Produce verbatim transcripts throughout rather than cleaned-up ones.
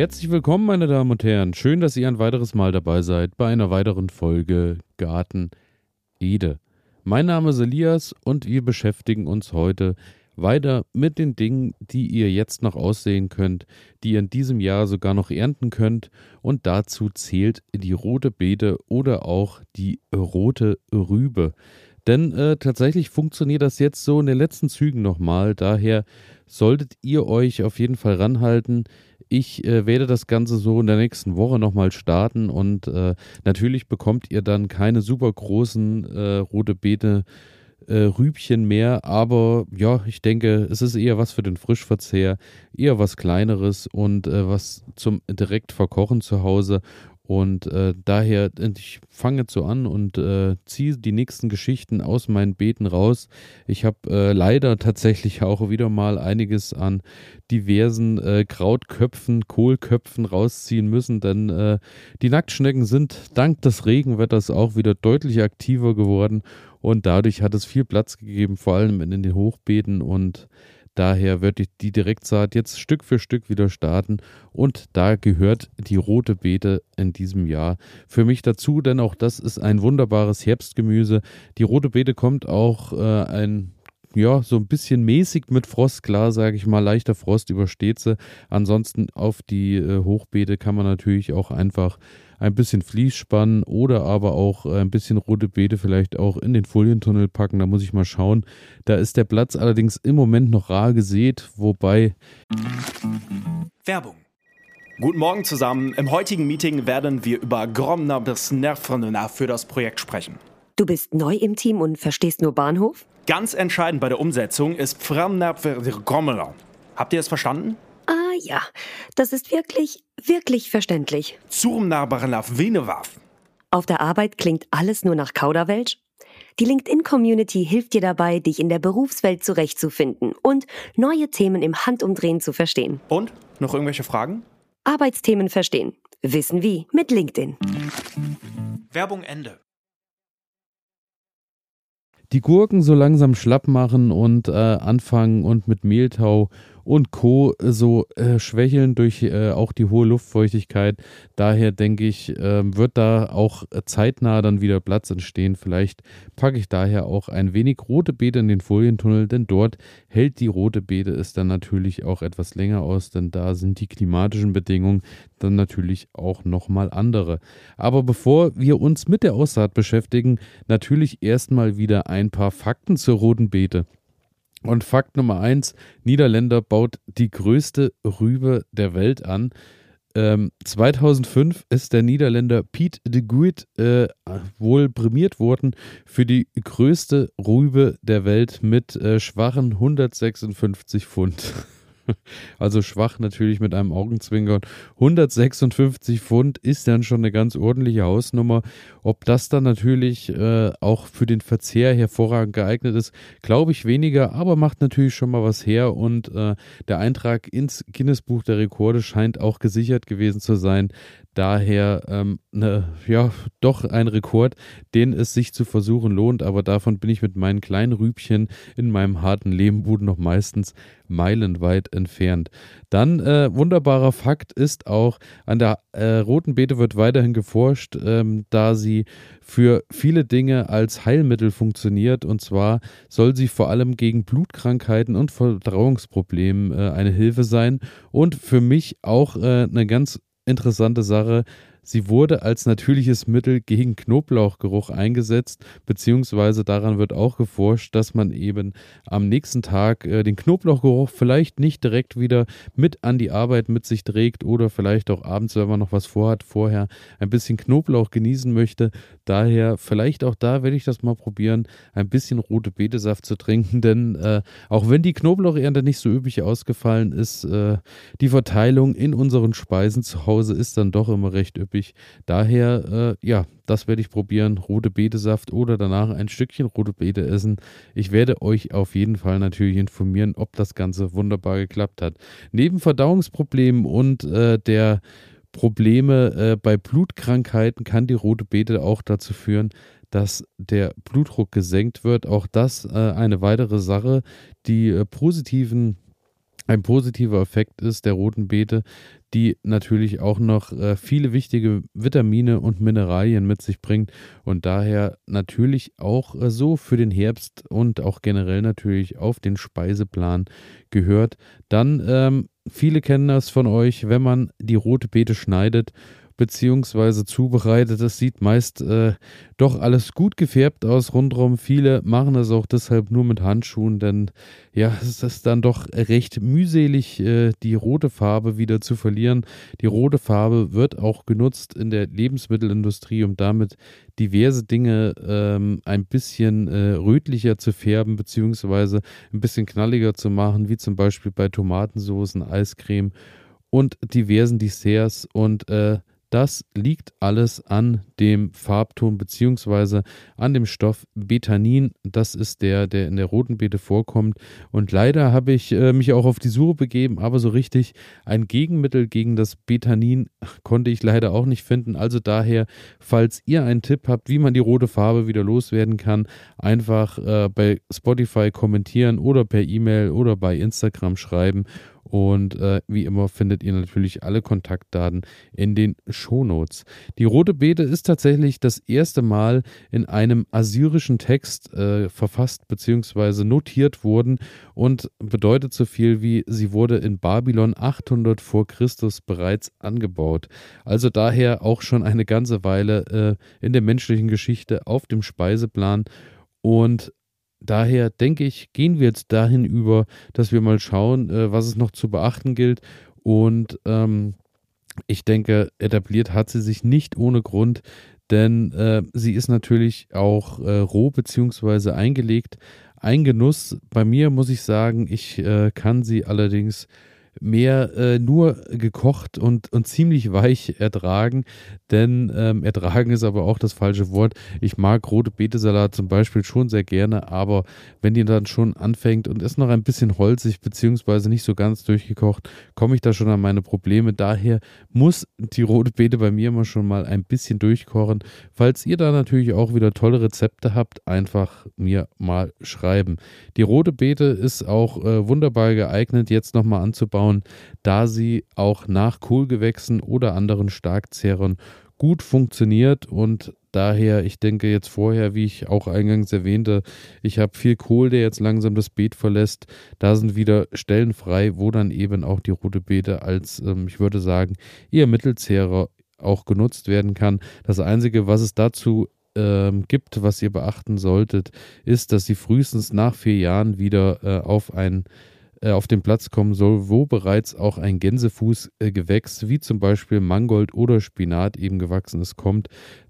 Herzlich willkommen, meine Damen und Herren. Schön, dass ihr ein weiteres Mal dabei seid bei einer weiteren Folge Garten Ede. Mein Name ist Elias und wir beschäftigen uns heute weiter mit den Dingen, die ihr jetzt noch aussehen könnt, die ihr in diesem Jahr sogar noch ernten könnt. Und dazu zählt die rote Beete oder auch die rote Rübe. Denn äh, tatsächlich funktioniert das jetzt so in den letzten Zügen nochmal. Daher solltet ihr euch auf jeden Fall ranhalten. Ich äh, werde das Ganze so in der nächsten Woche nochmal starten und äh, natürlich bekommt ihr dann keine super großen äh, rote Beete äh, Rübchen mehr, aber ja, ich denke, es ist eher was für den Frischverzehr, eher was Kleineres und äh, was zum direkt Verkochen zu Hause. Und äh, daher, ich fange jetzt so an und äh, ziehe die nächsten Geschichten aus meinen Beeten raus. Ich habe äh, leider tatsächlich auch wieder mal einiges an diversen äh, Krautköpfen, Kohlköpfen rausziehen müssen, denn äh, die Nacktschnecken sind dank des Regenwetters auch wieder deutlich aktiver geworden und dadurch hat es viel Platz gegeben, vor allem in den Hochbeeten und daher wird die Direktsaat jetzt Stück für Stück wieder starten und da gehört die rote Beete in diesem Jahr für mich dazu, denn auch das ist ein wunderbares Herbstgemüse. Die rote Beete kommt auch äh, ein, ja, so ein bisschen mäßig mit Frost, klar, sage ich mal, leichter Frost übersteht sie. Ansonsten auf die äh, Hochbeete kann man natürlich auch einfach ein bisschen Vlies spannen oder aber auch ein bisschen rote Beete vielleicht auch in den Folientunnel packen. Da muss ich mal schauen. Da ist der Platz allerdings im Moment noch rar gesät, wobei... Werbung. Guten Morgen zusammen. Im heutigen Meeting werden wir über Gromner bis Nervenna für das Projekt sprechen. Du bist neu im Team und verstehst nur Bahnhof? Ganz entscheidend bei der Umsetzung ist Framner Gromner. Habt ihr es verstanden? Ah ja, das ist wirklich, wirklich verständlich. Auf der Arbeit klingt alles nur nach Kauderwelsch? Die LinkedIn-Community hilft dir dabei, dich in der Berufswelt zurechtzufinden und neue Themen im Handumdrehen zu verstehen. Und? Noch irgendwelche Fragen? Arbeitsthemen verstehen. Wissen wie mit LinkedIn. Werbung Ende. Die Gurken so langsam schlapp machen und äh, anfangen und mit Mehltau und Co. so äh, schwächeln durch äh, auch die hohe Luftfeuchtigkeit. Daher denke ich, äh, wird da auch zeitnah dann wieder Platz entstehen. Vielleicht packe ich daher auch ein wenig rote Beete in den Folientunnel, denn dort hält die rote Beete es dann natürlich auch etwas länger aus, denn da sind die klimatischen Bedingungen dann natürlich auch nochmal andere. Aber bevor wir uns mit der Aussaat beschäftigen, natürlich erstmal wieder ein ein paar Fakten zur roten Beete. Und Fakt Nummer eins, Niederländer baut die größte Rübe der Welt an. Ähm, zweitausendfünf ist der Niederländer Piet de Groot äh, wohl prämiert worden für die größte Rübe der Welt mit äh, schwachen hundertsechsundfünfzig Pfund. Also schwach natürlich mit einem Augenzwinkern. hundertsechsundfünfzig Pfund ist dann schon eine ganz ordentliche Hausnummer. Ob das dann natürlich äh, auch für den Verzehr hervorragend geeignet ist, glaube ich weniger, aber macht natürlich schon mal was her und äh, der Eintrag ins Guinness-Buch der Rekorde scheint auch gesichert gewesen zu sein. Daher ähm, ne, ja, doch ein Rekord, den es sich zu versuchen lohnt, aber davon bin ich mit meinen kleinen Rübchen in meinem harten Lehmboden noch meistens meilenweit entfernt. Dann äh, wunderbarer Fakt ist auch, an der äh, roten Beete wird weiterhin geforscht, ähm, da sie für viele Dinge als Heilmittel funktioniert und zwar soll sie vor allem gegen Blutkrankheiten und Verdauungsproblemen äh, eine Hilfe sein und für mich auch äh, eine ganz interessante Sache. Sie wurde als natürliches Mittel gegen Knoblauchgeruch eingesetzt, beziehungsweise daran wird auch geforscht, dass man eben am nächsten Tag äh, den Knoblauchgeruch vielleicht nicht direkt wieder mit an die Arbeit mit sich trägt oder vielleicht auch abends, wenn man noch was vorhat, vorher ein bisschen Knoblauch genießen möchte. Daher vielleicht auch da werde ich das mal probieren, ein bisschen rote Beetesaft zu trinken, denn äh, auch wenn die Knoblauchernte nicht so üppig ausgefallen ist, äh, die Verteilung in unseren Speisen zu Hause ist dann doch immer recht üppig. Daher, äh, ja, das werde ich probieren, rote Beetesaft oder danach ein Stückchen rote Beete essen. Ich werde euch auf jeden Fall natürlich informieren, ob das Ganze wunderbar geklappt hat. Neben Verdauungsproblemen und äh, der Probleme äh, bei Blutkrankheiten kann die rote Beete auch dazu führen, dass der Blutdruck gesenkt wird. Auch das äh, eine weitere Sache, die äh, positiven Ein positiver Effekt ist der roten Beete, die natürlich auch noch äh, viele wichtige Vitamine und Mineralien mit sich bringt und daher natürlich auch äh, so für den Herbst und auch generell natürlich auf den Speiseplan gehört. Dann, ähm, viele kennen das von euch, wenn man die rote Beete schneidet beziehungsweise zubereitet. Das sieht meist äh, doch alles gut gefärbt aus rundherum. Viele machen das auch deshalb nur mit Handschuhen, denn ja, es ist dann doch recht mühselig, äh, die rote Farbe wieder zu verlieren. Die rote Farbe wird auch genutzt in der Lebensmittelindustrie, um damit diverse Dinge ähm, ein bisschen äh, rötlicher zu färben, beziehungsweise ein bisschen knalliger zu machen, wie zum Beispiel bei Tomatensoßen, Eiscreme und diversen Desserts und äh, Das liegt alles an dem Farbton bzw. an dem Stoff Betanin. Das ist der, der in der roten Beete vorkommt. Und leider habe ich äh, mich auch auf die Suche begeben, aber so richtig ein Gegenmittel gegen das Betanin konnte ich leider auch nicht finden. Also daher, falls ihr einen Tipp habt, wie man die rote Farbe wieder loswerden kann, einfach äh, bei Spotify kommentieren oder per E-Mail oder bei Instagram schreiben. Und äh, wie immer findet ihr natürlich alle Kontaktdaten in den Shownotes. Die rote Beete ist tatsächlich das erste Mal in einem assyrischen Text äh, verfasst bzw. notiert worden und bedeutet so viel wie, sie wurde in Babylon achthundert vor Christus bereits angebaut. Also daher auch schon eine ganze Weile äh, in der menschlichen Geschichte auf dem Speiseplan und daher denke ich, gehen wir jetzt dahin über, dass wir mal schauen, was es noch zu beachten gilt. Und ähm, ich denke, etabliert hat sie sich nicht ohne Grund, denn äh, sie ist natürlich auch äh, roh bzw. eingelegt. Ein Genuss bei mir, muss ich sagen, ich äh, kann sie allerdings mehr äh, nur gekocht und, und ziemlich weich ertragen, denn ähm, ertragen ist aber auch das falsche Wort. Ich mag rote Beetesalat zum Beispiel schon sehr gerne, aber wenn die dann schon anfängt und ist noch ein bisschen holzig beziehungsweise nicht so ganz durchgekocht, komme ich da schon an meine Probleme. Daher muss die rote Beete bei mir immer schon mal ein bisschen durchkochen. Falls ihr da natürlich auch wieder tolle Rezepte habt, einfach mir mal schreiben. Die rote Beete ist auch äh, wunderbar geeignet, jetzt nochmal anzubauen, da sie auch nach Kohlgewächsen oder anderen Starkzehrern gut funktioniert und daher, ich denke jetzt vorher, wie ich auch eingangs erwähnte, ich habe viel Kohl, der jetzt langsam das Beet verlässt, da sind wieder Stellen frei, wo dann eben auch die rote Beete als, ähm, ich würde sagen, eher Mittelzehrer auch genutzt werden kann. Das Einzige, was es dazu Ähm, gibt, was ihr beachten solltet, ist, dass sie frühestens nach vier Jahren wieder äh, auf ein auf den Platz kommen soll, wo bereits auch ein Gänsefußgewächs, wie zum Beispiel Mangold oder Spinat eben gewachsen ist, kommt.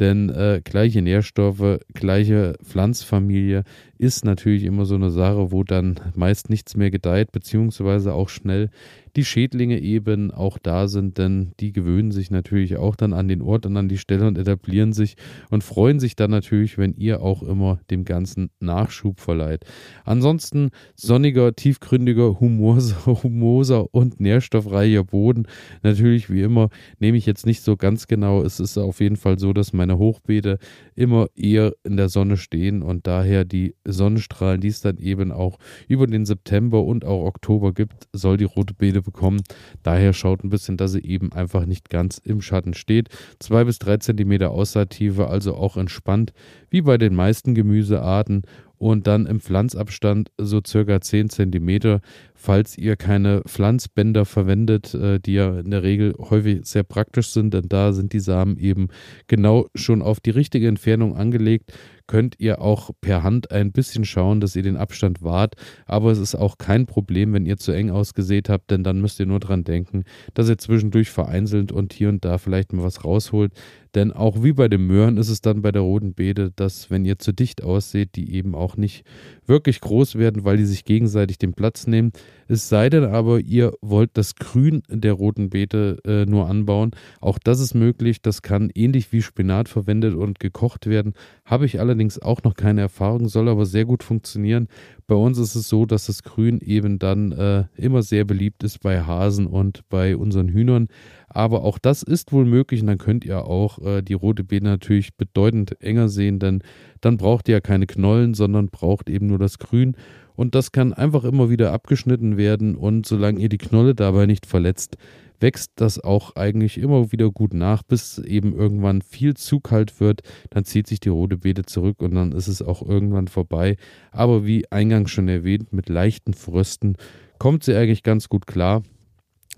Denn äh, gleiche Nährstoffe, gleiche Pflanzfamilie ist natürlich immer so eine Sache, wo dann meist nichts mehr gedeiht, beziehungsweise auch schnell die Schädlinge eben auch da sind, denn die gewöhnen sich natürlich auch dann an den Ort und an die Stelle und etablieren sich und freuen sich dann natürlich, wenn ihr auch immer dem Ganzen Nachschub verleiht. Ansonsten sonniger, tiefgründiger, humoser und nährstoffreicher Boden. Natürlich, wie immer, nehme ich jetzt nicht so ganz genau. Es ist auf jeden Fall so, dass meine Hochbeete immer eher in der Sonne stehen und daher die Sonnenstrahlen, die es dann eben auch über den September und auch Oktober gibt, soll die rote Beete bekommen. Daher schaut ein bisschen, dass sie eben einfach nicht ganz im Schatten steht. Zwei bis drei Zentimeter Aussaattiefe, also auch entspannt, wie bei den meisten Gemüsearten. Und dann im Pflanzabstand so circa zehn Zentimeter, falls ihr keine Pflanzbänder verwendet, die ja in der Regel häufig sehr praktisch sind, denn da sind die Samen eben genau schon auf die richtige Entfernung angelegt, könnt ihr auch per Hand ein bisschen schauen, dass ihr den Abstand wahrt, aber es ist auch kein Problem, wenn ihr zu eng ausgesät habt, denn dann müsst ihr nur dran denken, dass ihr zwischendurch vereinzelt und hier und da vielleicht mal was rausholt. Denn auch wie bei den Möhren ist es dann bei der roten Beete, dass wenn ihr zu dicht ausseht, die eben auch nicht wirklich groß werden, weil die sich gegenseitig den Platz nehmen. Es sei denn aber, ihr wollt das Grün der roten Beete äh, nur anbauen. Auch das ist möglich, das kann ähnlich wie Spinat verwendet und gekocht werden. Habe ich allerdings auch noch keine Erfahrung, soll aber sehr gut funktionieren. Bei uns ist es so, dass das Grün eben dann äh, immer sehr beliebt ist bei Hasen und bei unseren Hühnern. Aber auch das ist wohl möglich und dann könnt ihr auch äh, die rote Beete natürlich bedeutend enger sehen, denn dann braucht ihr ja keine Knollen, sondern braucht eben nur das Grün. und das kann einfach immer wieder abgeschnitten werden und solange ihr die Knolle dabei nicht verletzt, wächst das auch eigentlich immer wieder gut nach, bis eben irgendwann viel zu kalt wird, dann zieht sich die rote Beete zurück und dann ist es auch irgendwann vorbei. Aber wie eingangs schon erwähnt, mit leichten Frösten kommt sie eigentlich ganz gut klar.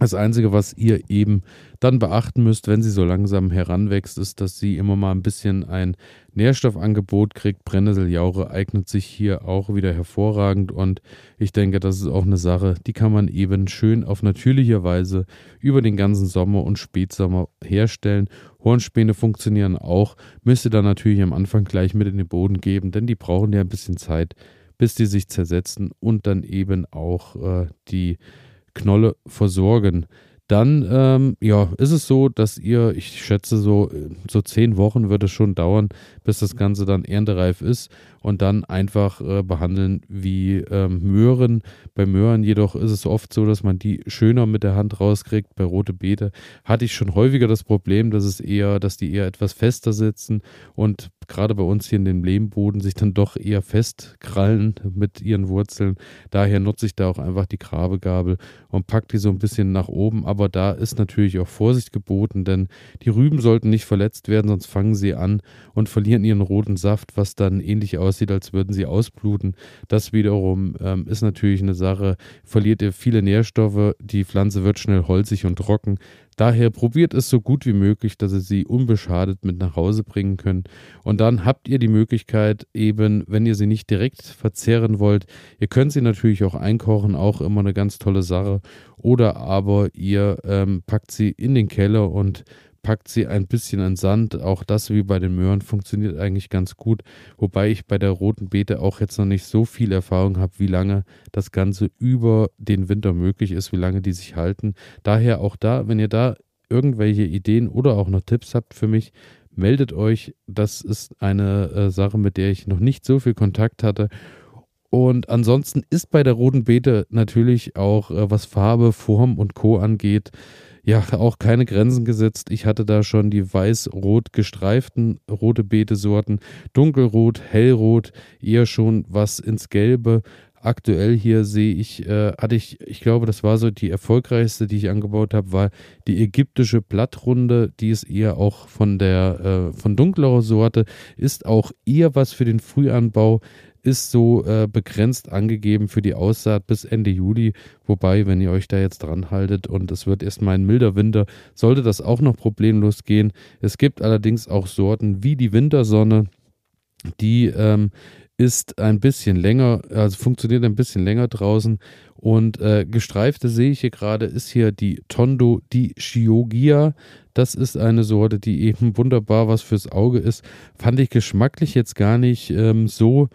Das Einzige, was ihr eben dann beachten müsst, wenn sie so langsam heranwächst, ist, dass sie immer mal ein bisschen ein Nährstoffangebot kriegt. Brennnesseljaure eignet sich hier auch wieder hervorragend und ich denke, das ist auch eine Sache, die kann man eben schön auf natürliche Weise über den ganzen Sommer und Spätsommer herstellen. Hornspäne funktionieren auch, müsst ihr dann natürlich am Anfang gleich mit in den Boden geben, denn die brauchen ja ein bisschen Zeit, bis die sich zersetzen und dann eben auch äh, die Knolle versorgen. Dann ähm, ja, ist es so, dass ihr, ich schätze so, so zehn Wochen wird es schon dauern, bis das Ganze dann erntereif ist und dann einfach äh, behandeln wie ähm, Möhren. Bei Möhren jedoch ist es oft so, dass man die schöner mit der Hand rauskriegt. Bei rote Beete hatte ich schon häufiger das Problem, dass es eher, dass die eher etwas fester sitzen und gerade bei uns hier in dem Lehmboden sich dann doch eher festkrallen mit ihren Wurzeln. Daher nutze ich da auch einfach die Grabegabel und packe die so ein bisschen nach oben. Aber da ist natürlich auch Vorsicht geboten, denn die Rüben sollten nicht verletzt werden, sonst fangen sie an und verlieren ihren roten Saft, was dann ähnlich aussieht, als würden sie ausbluten. Das wiederum ähm, ist natürlich eine Sache, verliert ihr viele Nährstoffe, die Pflanze wird schnell holzig und trocken. Daher probiert es so gut wie möglich, dass ihr sie unbeschadet mit nach Hause bringen könnt. Und dann habt ihr die Möglichkeit eben, wenn ihr sie nicht direkt verzehren wollt, ihr könnt sie natürlich auch einkochen, auch immer eine ganz tolle Sache. Oder aber ihr ähm, packt sie in den Keller und packt sie ein bisschen in Sand. Auch das, wie bei den Möhren, funktioniert eigentlich ganz gut. Wobei ich bei der roten Beete auch jetzt noch nicht so viel Erfahrung habe, wie lange das Ganze über den Winter möglich ist, wie lange die sich halten. Daher auch da, wenn ihr da irgendwelche Ideen oder auch noch Tipps habt für mich, meldet euch. Das ist eine äh, Sache, mit der ich noch nicht so viel Kontakt hatte. Und ansonsten ist bei der roten Beete natürlich auch, äh, was Farbe, Form und Co. angeht, ja, auch keine Grenzen gesetzt. Ich hatte da schon die weiß-rot gestreiften rote Beetesorten, dunkelrot, hellrot, eher schon was ins Gelbe. Aktuell hier sehe ich, äh, hatte ich, ich glaube, das war so die erfolgreichste, die ich angebaut habe, war die ägyptische Blattrunde. Die ist eher auch von der, äh, von dunklerer Sorte, ist auch eher was für den Frühanbau, ist so äh, begrenzt angegeben für die Aussaat bis Ende Juli. Wobei, wenn ihr euch da jetzt dran haltet und es wird erstmal ein milder Winter, sollte das auch noch problemlos gehen. Es gibt allerdings auch Sorten wie die Wintersonne, die ähm, ist ein bisschen länger, also funktioniert ein bisschen länger draußen. Und äh, gestreifte sehe ich hier gerade, ist hier die Tondo di Chioggia. Das ist eine Sorte, die eben wunderbar was fürs Auge ist. Fand ich geschmacklich jetzt gar nicht ähm, so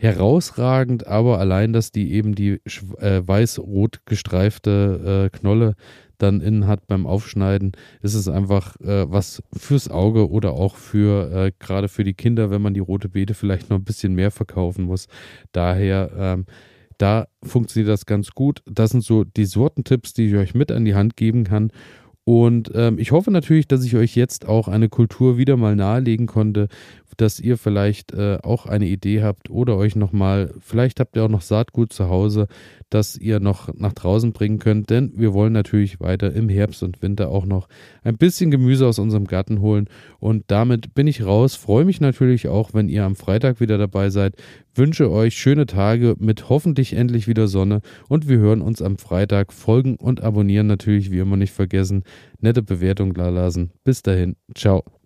herausragend, aber allein, dass die eben die äh, weiß-rot gestreifte äh, Knolle dann innen hat beim Aufschneiden, ist es einfach äh, was fürs Auge oder auch für, äh, gerade für die Kinder, wenn man die rote Beete vielleicht noch ein bisschen mehr verkaufen muss. Daher, ähm, da funktioniert das ganz gut. Das sind so die Sortentipps, die ich euch mit an die Hand geben kann. Und ähm, ich hoffe natürlich, dass ich euch jetzt auch eine Kultur wieder mal nahelegen konnte, dass ihr vielleicht äh, auch eine Idee habt oder euch nochmal, vielleicht habt ihr auch noch Saatgut zu Hause, das ihr noch nach draußen bringen könnt, denn wir wollen natürlich weiter im Herbst und Winter auch noch ein bisschen Gemüse aus unserem Garten holen. Und damit bin ich raus, freue mich natürlich auch, wenn ihr am Freitag wieder dabei seid, wünsche euch schöne Tage mit hoffentlich endlich wieder Sonne und wir hören uns am Freitag. Folgen und abonnieren natürlich wie immer nicht vergessen. Nette Bewertung da lassen. Bis dahin. Ciao.